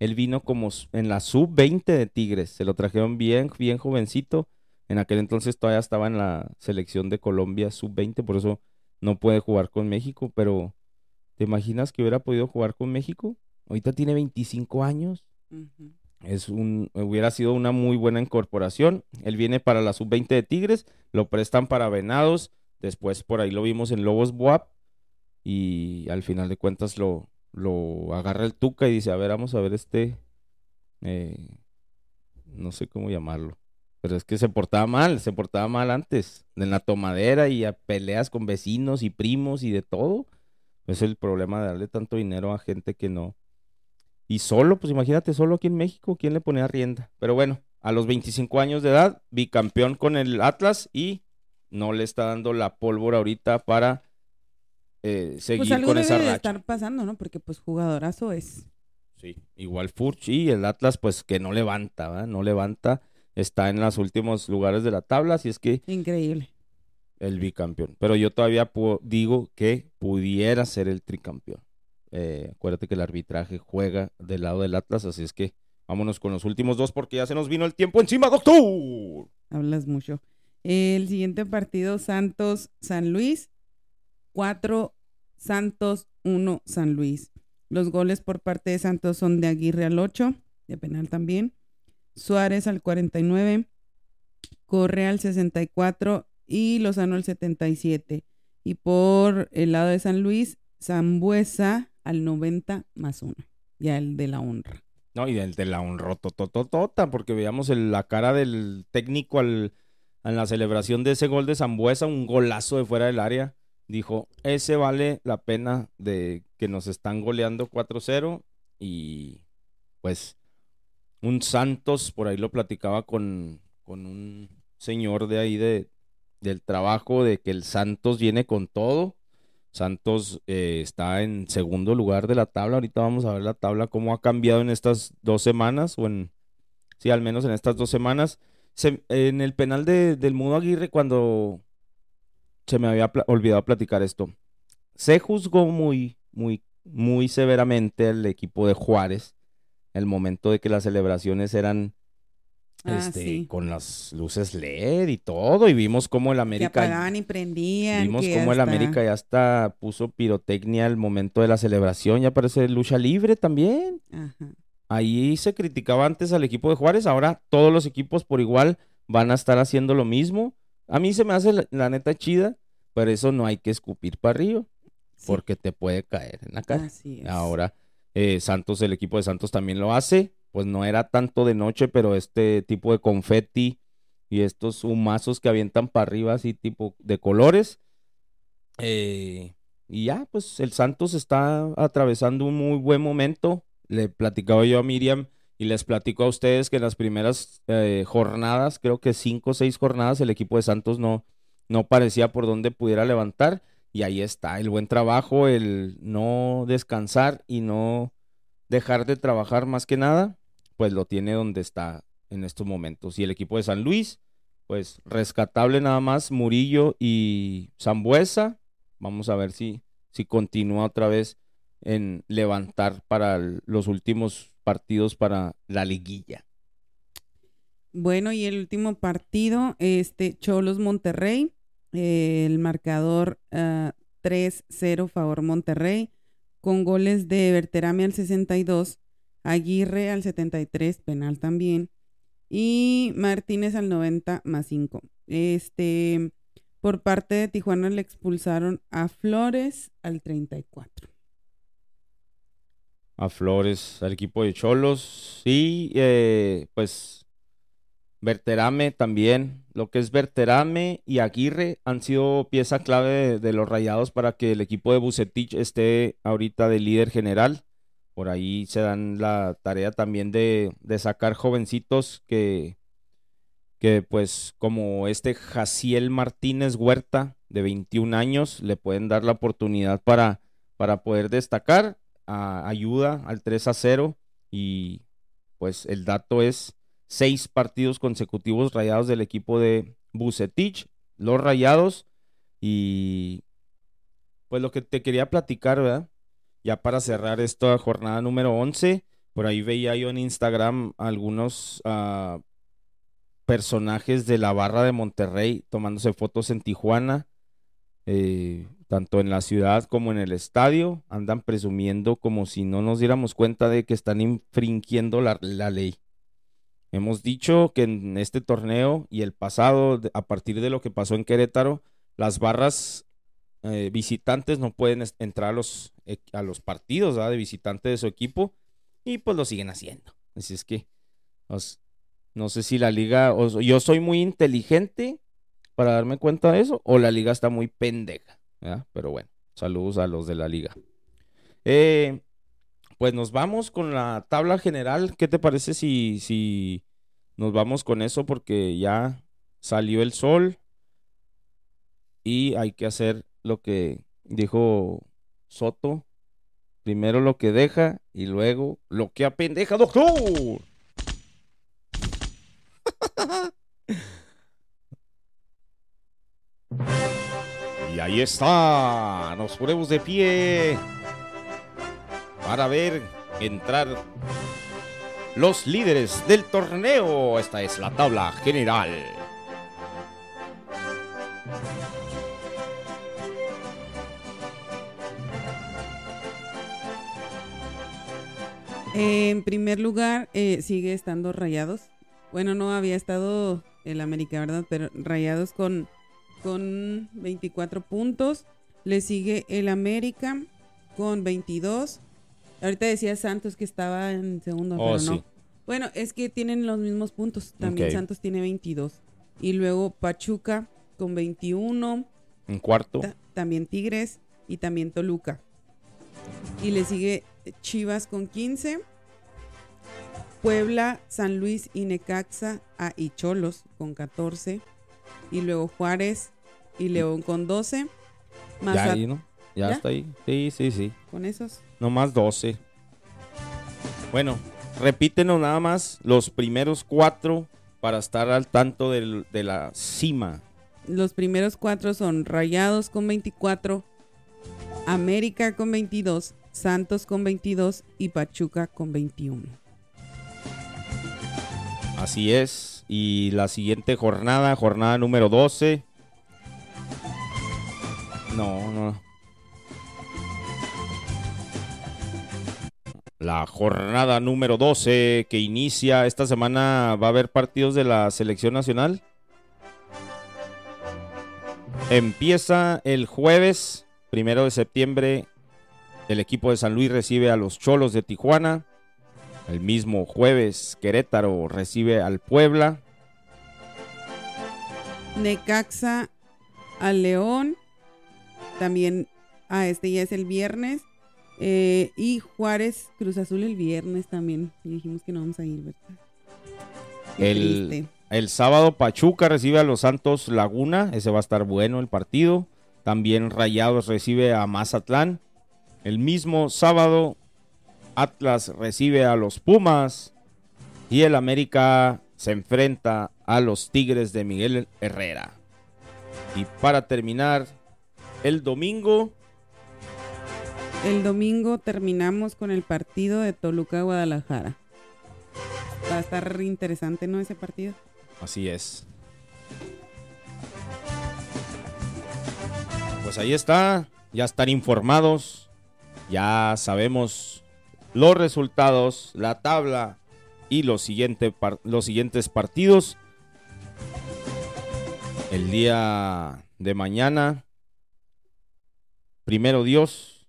Él vino como en la sub veinte de Tigres. Se lo trajeron bien, bien jovencito. En aquel entonces todavía estaba en la selección de Colombia sub veinte, por eso no puede jugar con México, pero ¿te imaginas que hubiera podido jugar con México? Ahorita tiene veinticinco años. Uh-huh. Es un, hubiera sido una muy buena incorporación. Él viene para la sub veinte de Tigres, lo prestan para Venados, después por ahí lo vimos en Lobos B U A P y al final de cuentas lo, lo agarra el Tuca y dice, a ver, vamos a ver este, eh, no sé cómo llamarlo. Pero es que se portaba mal, se portaba mal antes, en la tomadera y a peleas con vecinos y primos y de todo. Es el problema de darle tanto dinero a gente que no. Y solo, pues imagínate, solo aquí en México, ¿quién le ponía rienda? Pero bueno, a los veinticinco años de edad, bicampeón con el Atlas y no le está dando la pólvora ahorita para eh, seguir pues con esa racha. Pues algo debe estar pasando, ¿no? Porque pues jugadorazo es. Sí, igual Furch y el Atlas pues que no levanta, ¿verdad? No levanta. Está en los últimos lugares de la tabla, así es que... Increíble. el bicampeón. Pero yo todavía digo que pudiera ser el tricampeón. Eh, acuérdate que el arbitraje juega del lado del Atlas, así es que vámonos con los últimos dos porque ya se nos vino el tiempo encima, doctor. Hablas mucho. El siguiente partido, Santos-San Luis, cuatro Santos, uno San Luis. Los goles por parte de Santos son de Aguirre al ocho, de penal también, Suárez al cuarenta y nueve, Correa al sesenta y cuatro y Lozano al setenta y siete. Y por el lado de San Luis, Sambuesa al noventa más uno, ya el de la honra. No, y el de la honra, totototota, porque veíamos el, la cara del técnico al... en la celebración de ese gol de Sambuesa, un golazo de fuera del área, dijo, ese vale la pena de que nos están goleando cuatro cero, y pues un Santos, por ahí lo platicaba con, con un señor de ahí de, del trabajo, de que el Santos viene con todo. Santos eh, está en segundo lugar de la tabla, ahorita vamos a ver la tabla, cómo ha cambiado en estas dos semanas, o en, sí, al menos en estas dos semanas. Se, en el penal de, del Mudo Aguirre, cuando se me había pl- olvidado platicar esto, se juzgó muy, muy, muy severamente al equipo de Juárez el momento de que las celebraciones eran ah, este, sí. con las luces L E D y todo, y vimos cómo el América, que apagaban y prendían, vimos que cómo hasta... el América ya hasta puso pirotecnia al momento de la celebración, ya parece lucha libre también. Ajá. Ahí se criticaba antes al equipo de Juárez, ahora todos los equipos por igual van a estar haciendo lo mismo. A mí se me hace la, la neta chida, pero eso no hay que escupir para arriba, sí, porque te puede caer en la cara. Así es. Ahora eh, Santos, el equipo de Santos también lo hace, pues no era tanto de noche, pero este tipo de confeti y estos humazos que avientan para arriba, así tipo de colores. Eh, y ya, pues el Santos está atravesando un muy buen momento. Le platicaba yo a Miriam y les platico a ustedes que en las primeras eh, jornadas, creo que cinco o seis jornadas, el equipo de Santos no, no parecía por dónde pudiera levantar, y ahí está el buen trabajo, el no descansar y no dejar de trabajar más que nada, pues lo tiene donde está en estos momentos. Y el equipo de San Luis, pues rescatable nada más, Murillo y Sambuesa, vamos a ver si, si continúa otra vez en levantar para los últimos partidos para la liguilla. Bueno, y el último partido, este Cholos Monterrey, eh, el marcador uh, tres cero favor Monterrey, con goles de Berterame al sesenta y dos, Aguirre al setenta y tres, penal también, y Martínez al noventa más cinco. Este, por parte de Tijuana le expulsaron a Flores al treinta y cuatro. A Flores, al equipo de Cholos, y eh, pues Berterame también, lo que es Berterame y Aguirre han sido pieza clave de, de los Rayados para que el equipo de Bucetich esté ahorita de líder general. Por ahí se dan la tarea también de, de sacar jovencitos que, que pues como este Jaciel Martínez Huerta de veintiún años le pueden dar la oportunidad para, para poder destacar. A ayuda al tres a cero, y pues el dato es seis partidos consecutivos Rayados del equipo de Bucetich, los Rayados. Y pues lo que te quería platicar, ¿verdad? Ya para cerrar esta jornada número once, por ahí veía yo en Instagram algunos uh, personajes de la barra de Monterrey tomándose fotos en Tijuana, eh, tanto en la ciudad como en el estadio, andan presumiendo como si no nos diéramos cuenta de que están infringiendo la, la ley. Hemos dicho que en este torneo y el pasado, a partir de lo que pasó en Querétaro, las barras eh, visitantes no pueden entrar a los, a los partidos, ¿verdad?, de visitante de su equipo, y pues lo siguen haciendo. Así es que pues, no sé si la liga, o, yo soy muy inteligente para darme cuenta de eso, o la liga está muy pendeja. ¿Ya? Pero bueno, saludos a los de la liga. Eh, pues nos vamos con la tabla general. ¿Qué te parece si, si nos vamos con eso? Porque ya salió el sol y hay que hacer lo que dijo Soto. Primero lo que deja y luego lo que apendeja, doctor. Y ahí está, nos ponemos de pie para ver entrar los líderes del torneo. Esta es la tabla general. En primer lugar, eh, sigue estando Rayados. Bueno, no había estado el América, ¿verdad? Pero Rayados con, con veinticuatro puntos. Le sigue el América con veintidós. Ahorita decía Santos que estaba en segundo, oh, pero sí. No. Bueno, es que tienen los mismos puntos. También okay. Santos tiene veintidós. Y luego Pachuca con veintiuno. En cuarto. Ta- también Tigres y también Toluca. Y le sigue Chivas con quince, Puebla, San Luis y Necaxa ah, y Cholos con catorce, y luego Juárez y León con doce. Más ya a... ahí, ¿no? Ya, ya está ahí. Sí, sí, sí. Con esos. Nomás doce. Bueno, repítenos nada más los primeros cuatro para estar al tanto del, de la cima. Los primeros cuatro son Rayados con veinticuatro, América con veintidós, Santos con veintidós y Pachuca con veintiuno. Así es. Y la siguiente jornada, jornada número doce. No, no. La jornada número doce que inicia esta semana, ¿va a haber partidos de la selección nacional? Empieza el jueves, primero de septiembre. El equipo de San Luis recibe a los Cholos de Tijuana. El mismo jueves, Querétaro recibe al Puebla. Necaxa al León. También, ah, este ya es el viernes. Eh, y Juárez, Cruz Azul el viernes también. Y dijimos que no vamos a ir, ¿verdad? El, el sábado, Pachuca recibe a los Santos Laguna. Ese va a estar bueno el partido. También Rayados recibe a Mazatlán. El mismo sábado, Atlas recibe a los Pumas y el América se enfrenta a los Tigres de Miguel Herrera. Y para terminar, el domingo... El domingo terminamos con el partido de Toluca-Guadalajara. Va a estar interesante, ¿no?, ese partido. Así es. Pues ahí está, ya están informados. Ya sabemos los resultados, la tabla y los, siguiente par- los siguientes partidos. El día de mañana, primero Dios,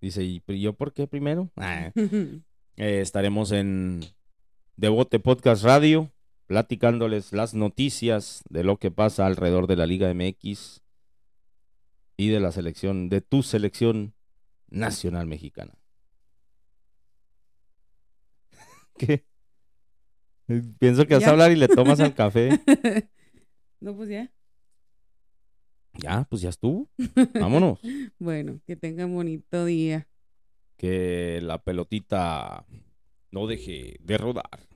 dice, ¿y yo por qué primero? Ah. eh, estaremos en Devote Podcast Radio, platicándoles las noticias de lo que pasa alrededor de la Liga M X y de la selección, de tu selección nacional mexicana. ¿Qué? Pienso que vas a hablar y le tomas al café. No, pues ya. Ya, pues ya estuvo. Vámonos. Bueno, que tengan bonito día. Que la pelotita no deje de rodar.